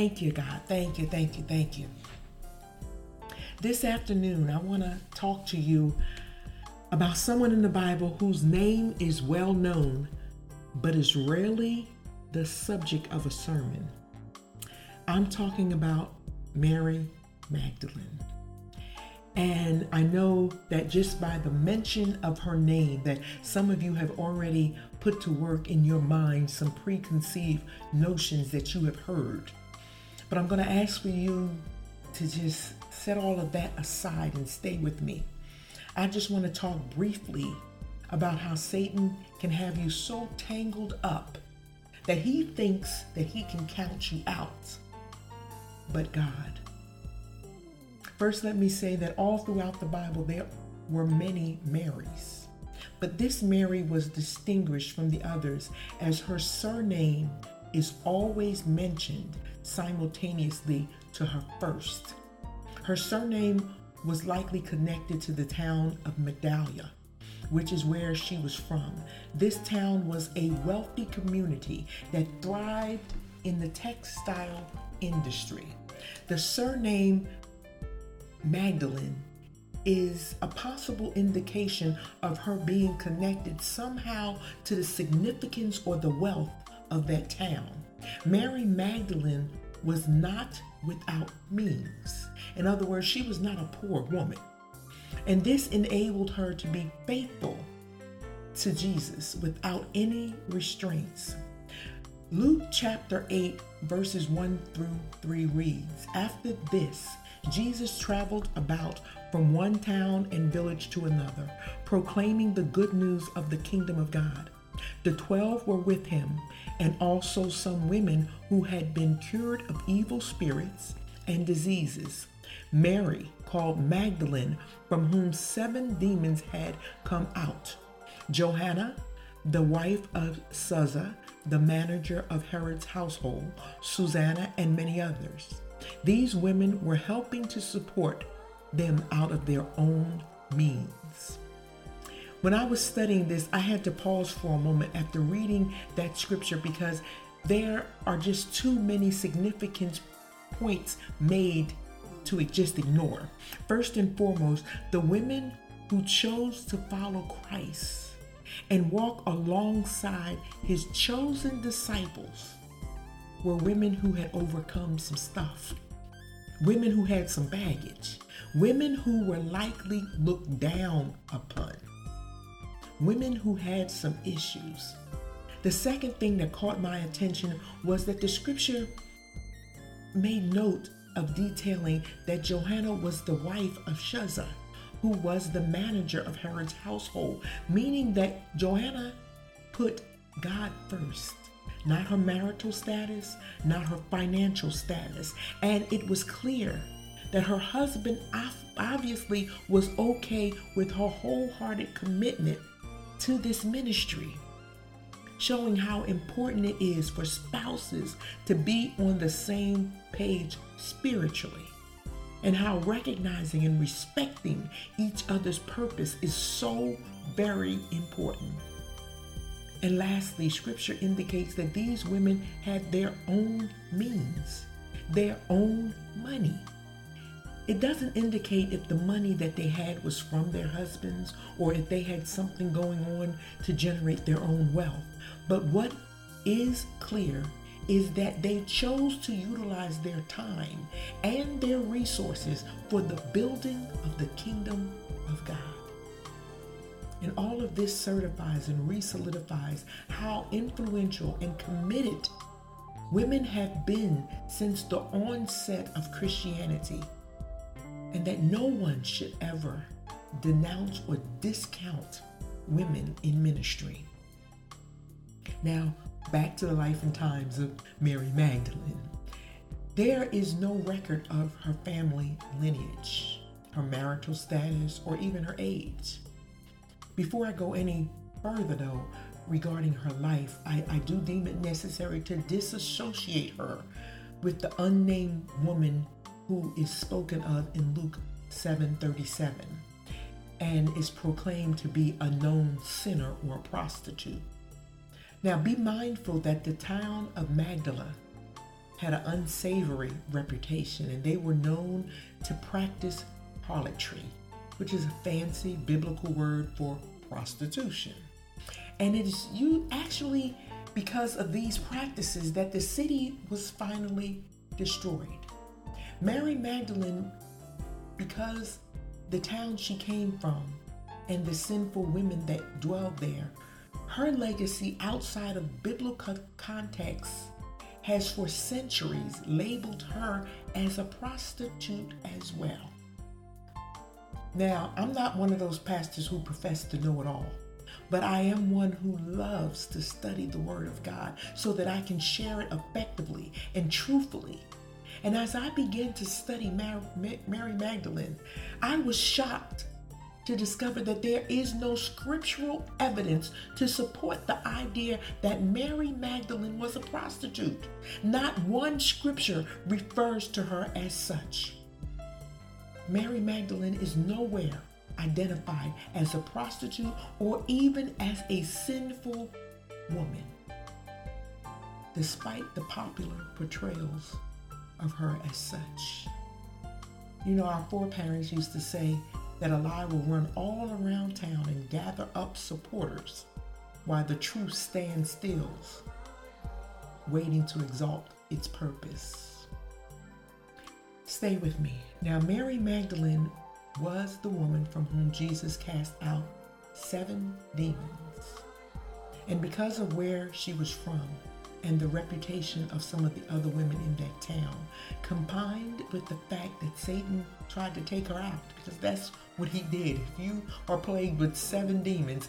Thank you, God. Thank you, thank you, thank you. This afternoon, I want to talk to you about someone in the Bible whose name is well known, but is rarely the subject of a sermon. I'm talking about Mary Magdalene. And I know that just by the mention of her name, that some of you have already put to work in your mind some preconceived notions that you have heard. But I'm going to ask for you to just set all of that aside and stay with me. I just want to talk briefly about how Satan can have you so tangled up that he thinks that he can count you out, but God. First, let me say that all throughout the Bible, there were many Marys, but this Mary was distinguished from the others as her surname is always mentioned simultaneously to her first. Her surname was likely connected to the town of Medallia, which is where she was from. This town was a wealthy community that thrived in the textile industry. The surname Magdalene is a possible indication of her being connected somehow to the significance or the wealth of that town. Mary Magdalene was not without means. In other words, she was not a poor woman. And this enabled her to be faithful to Jesus without any restraints. Luke chapter 8, verses 1-3 reads, "After this, Jesus traveled about from one town and village to another, proclaiming the good news of the kingdom of God. The 12 were with him, and also some women who had been cured of evil spirits and diseases. Mary, called Magdalene, from whom 7 demons had come out. Joanna, the wife of Chuza, the manager of Herod's household, Susanna, and many others. These women were helping to support them out of their own means." When I was studying this, I had to pause for a moment after reading that scripture because there are just too many significant points made to just ignore. First and foremost, the women who chose to follow Christ and walk alongside his chosen disciples were women who had overcome some stuff, women who had some baggage, women who were likely looked down upon, women who had some issues. The second thing that caught my attention was that the scripture made note of detailing that Joanna was the wife of Chuza, who was the manager of Herod's household, meaning that Joanna put God first, not her marital status, not her financial status. And it was clear that her husband obviously was okay with her wholehearted commitment to this ministry, showing how important it is for spouses to be on the same page spiritually, and how recognizing and respecting each other's purpose is so very important. And lastly, scripture indicates that these women had their own means, their own money. It doesn't indicate if the money that they had was from their husbands or if they had something going on to generate their own wealth. But what is clear is that they chose to utilize their time and their resources for the building of the kingdom of God. And all of this certifies and re-solidifies how influential and committed women have been since the onset of Christianity, and that no one should ever denounce or discount women in ministry. Now, back to the life and times of Mary Magdalene. There is no record of her family lineage, her marital status, or even her age. Before I go any further, though, regarding her life, I do deem it necessary to disassociate her with the unnamed woman who is spoken of in Luke 7:37 and is proclaimed to be a known sinner or a prostitute. Now be mindful that the town of Magdala had an unsavory reputation, and they were known to practice harlotry, which is a fancy biblical word for prostitution. And it is actually because of these practices that the city was finally destroyed. Mary Magdalene, because the town she came from and the sinful women that dwelled there, her legacy outside of biblical context has for centuries labeled her as a prostitute as well. Now, I'm not one of those pastors who profess to know it all, but I am one who loves to study the Word of God so that I can share it effectively and truthfully. And as I began to study Mary Magdalene, I was shocked to discover that there is no scriptural evidence to support the idea that Mary Magdalene was a prostitute. Not one scripture refers to her as such. Mary Magdalene is nowhere identified as a prostitute or even as a sinful woman, despite the popular portrayals of her as such. You know, our foreparents used to say that a lie will run all around town and gather up supporters while the truth stands still, waiting to exalt its purpose. Stay with me. Now, Mary Magdalene was the woman from whom Jesus cast out 7 demons. And because of where she was from and the reputation of some of the other women in that town, combined with the fact that Satan tried to take her out, because that's what he did. If you are plagued with 7 demons,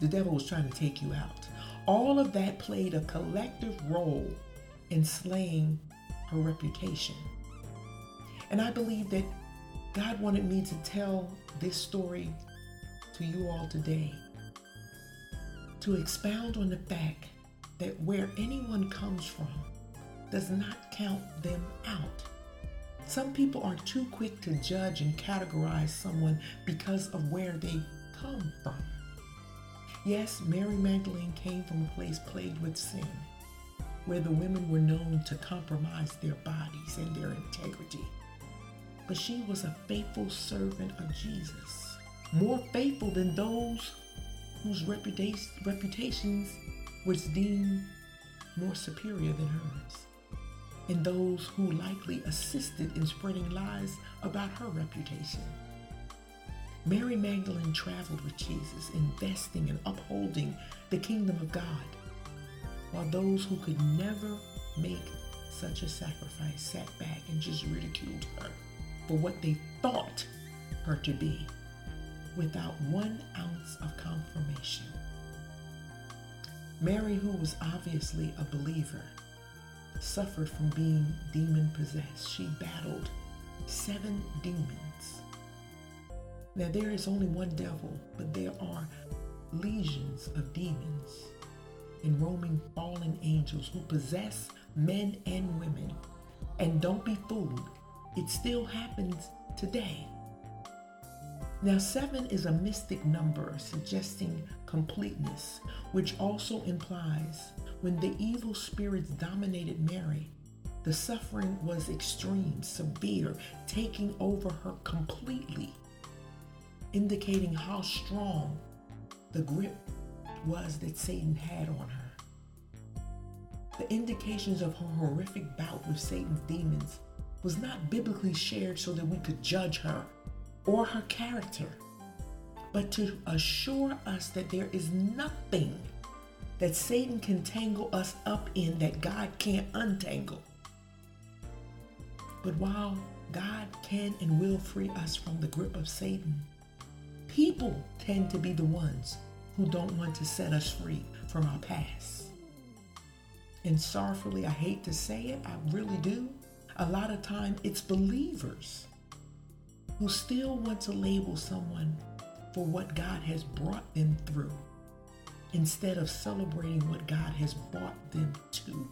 the devil was trying to take you out. All of that played a collective role in slaying her reputation. And I believe that God wanted me to tell this story to you all today, to expound on the fact that where anyone comes from does not count them out. Some people are too quick to judge and categorize someone because of where they come from. Yes, Mary Magdalene came from a place plagued with sin, where the women were known to compromise their bodies and their integrity. But she was a faithful servant of Jesus, more faithful than those whose reputations was deemed more superior than hers, and those who likely assisted in spreading lies about her reputation. Mary Magdalene traveled with Jesus, investing and upholding the kingdom of God, while those who could never make such a sacrifice sat back and just ridiculed her for what they thought her to be, without one ounce of confirmation. Mary, who was obviously a believer, suffered from being demon-possessed. She battled 7 demons. Now, there is only one devil, but there are legions of demons and roaming fallen angels who possess men and women. And don't be fooled. It still happens today. Now, 7 is a mystic number suggesting completeness, which also implies when the evil spirits dominated Mary, the suffering was extreme, severe, taking over her completely, indicating how strong the grip was that Satan had on her. The indications of her horrific bout with Satan's demons was not biblically shared so that we could judge her or her character, but to assure us that there is nothing that Satan can tangle us up in that God can't untangle. But while God can and will free us from the grip of Satan, people tend to be the ones who don't want to set us free from our past. And sorrowfully, I hate to say it, I really do, a lot of time it's believers who still want to label someone for what God has brought them through instead of celebrating what God has brought them to.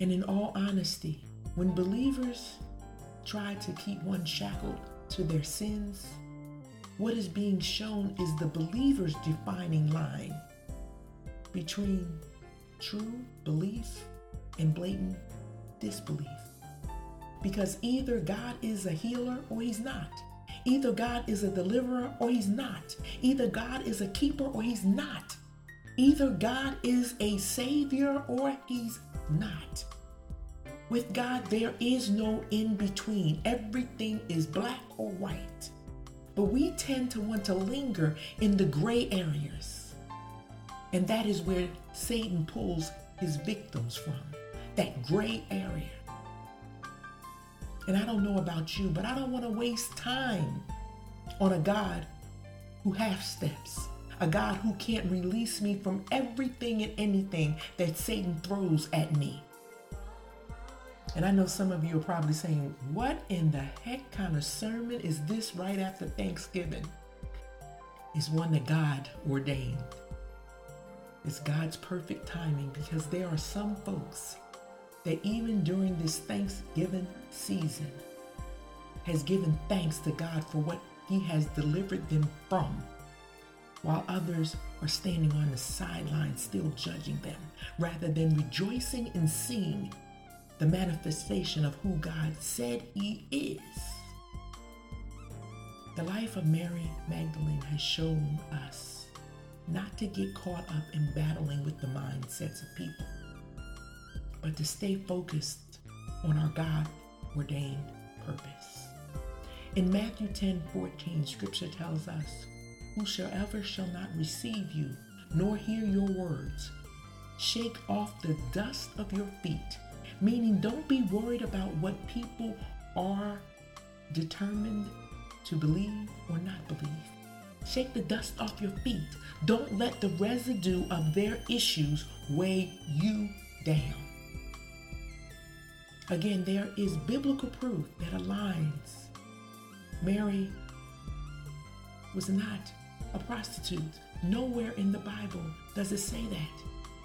And in all honesty, when believers try to keep one shackled to their sins, what is being shown is the believer's defining line between true belief in blatant disbelief. Because either God is a healer or he's not. Either God is a deliverer or he's not. Either God is a keeper or he's not. Either God is a savior or he's not. With God, there is no in between. Everything is black or white. But we tend to want to linger in the gray areas. And that is where Satan pulls his victims from, that gray area. And I don't know about you, but I don't want to waste time on a God who half steps, a God who can't release me from everything and anything that Satan throws at me. And I know some of you are probably saying, what in the heck kind of sermon is this right after Thanksgiving? It's one that God ordained. It's God's perfect timing, because there are some folks that even during this Thanksgiving season has given thanks to God for what he has delivered them from, while others are standing on the sidelines still judging them, rather than rejoicing and seeing the manifestation of who God said he is. The life of Mary Magdalene has shown us not to get caught up in battling with the mindsets of people, but to stay focused on our God-ordained purpose. In Matthew 10:14, scripture tells us, whosoever shall not receive you, nor hear your words, shake off the dust of your feet. Meaning, don't be worried about what people are determined to believe or not believe. Shake the dust off your feet. Don't let the residue of their issues weigh you down. Again, there is biblical proof that aligns. Mary was not a prostitute. Nowhere in the Bible does it say that.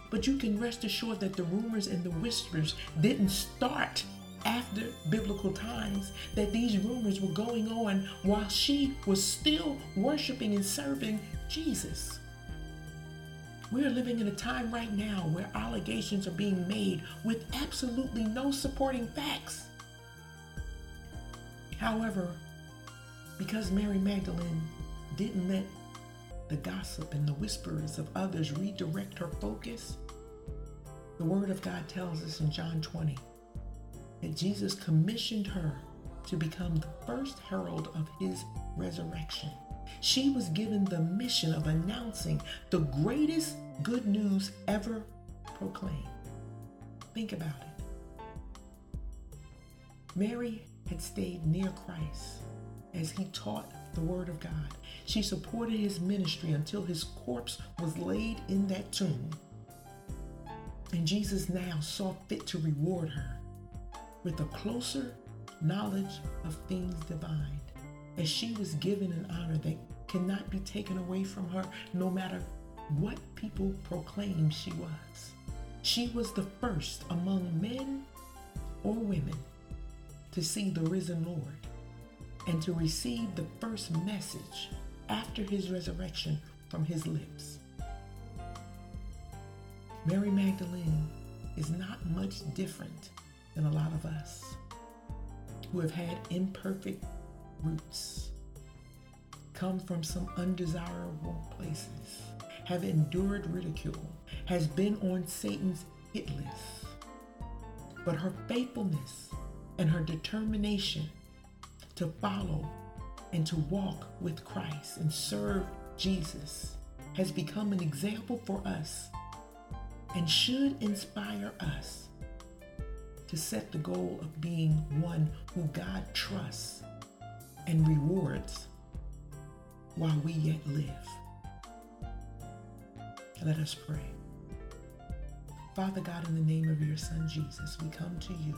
But you can rest assured that the rumors and the whispers didn't start after biblical times, that these rumors were going on while she was still worshiping and serving Jesus. We're living in a time right now where allegations are being made with absolutely no supporting facts. However, because Mary Magdalene didn't let the gossip and the whisperers of others redirect her focus, the Word of God tells us in John 20 that Jesus commissioned her to become the first herald of his resurrection. She was given the mission of announcing the greatest good news ever proclaimed. Think about it. Mary had stayed near Christ as he taught the Word of God. She supported his ministry until his corpse was laid in that tomb. And Jesus now saw fit to reward her with a closer knowledge of things divine, as she was given an honor that cannot be taken away from her, no matter what people proclaim she was. She was the first among men or women to see the risen Lord, and to receive the first message after his resurrection from his lips. Mary Magdalene is not much different than a lot of us who have had imperfect roots, come from some undesirable places, have endured ridicule, has been on Satan's hit list. But her faithfulness and her determination to follow and to walk with Christ and serve Jesus has become an example for us and should inspire us to set the goal of being one who God trusts and rewards while we yet live. Let us pray. Father God, in the name of your Son Jesus, we come to you,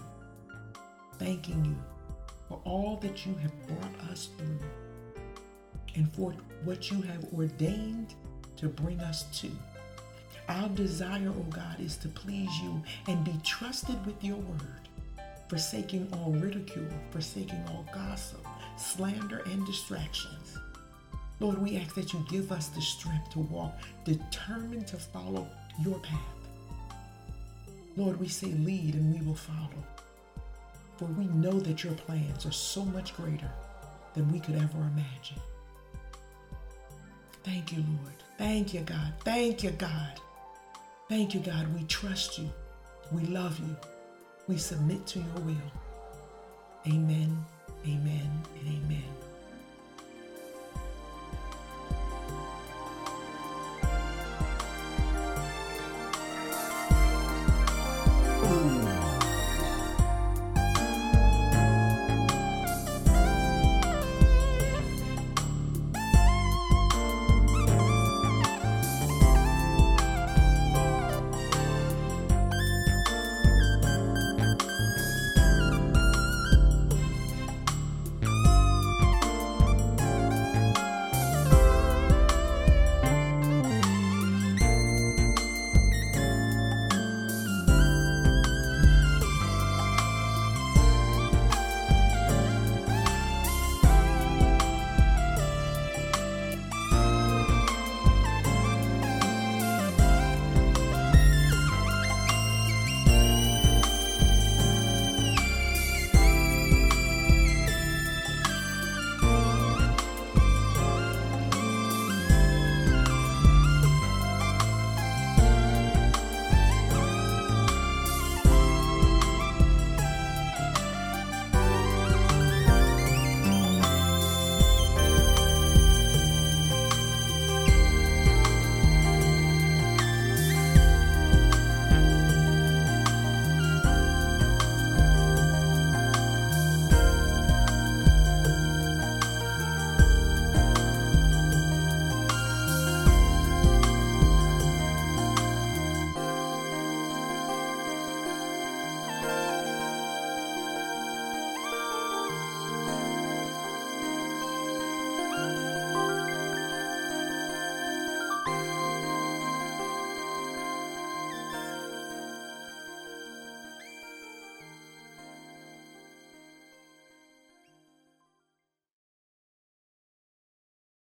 thanking you for all that you have brought us through and for what you have ordained to bring us to. Our desire, O God, is to please you and be trusted with your word, forsaking all ridicule, forsaking all gossip, slander, and distractions. Lord, we ask that you give us the strength to walk determined to follow your path. Lord, we say lead and we will follow. For we know that your plans are so much greater than we could ever imagine. Thank you, Lord. Thank you, God. Thank you, God. Thank you, God. We trust you. We love you. We submit to your will. Amen, amen, and amen.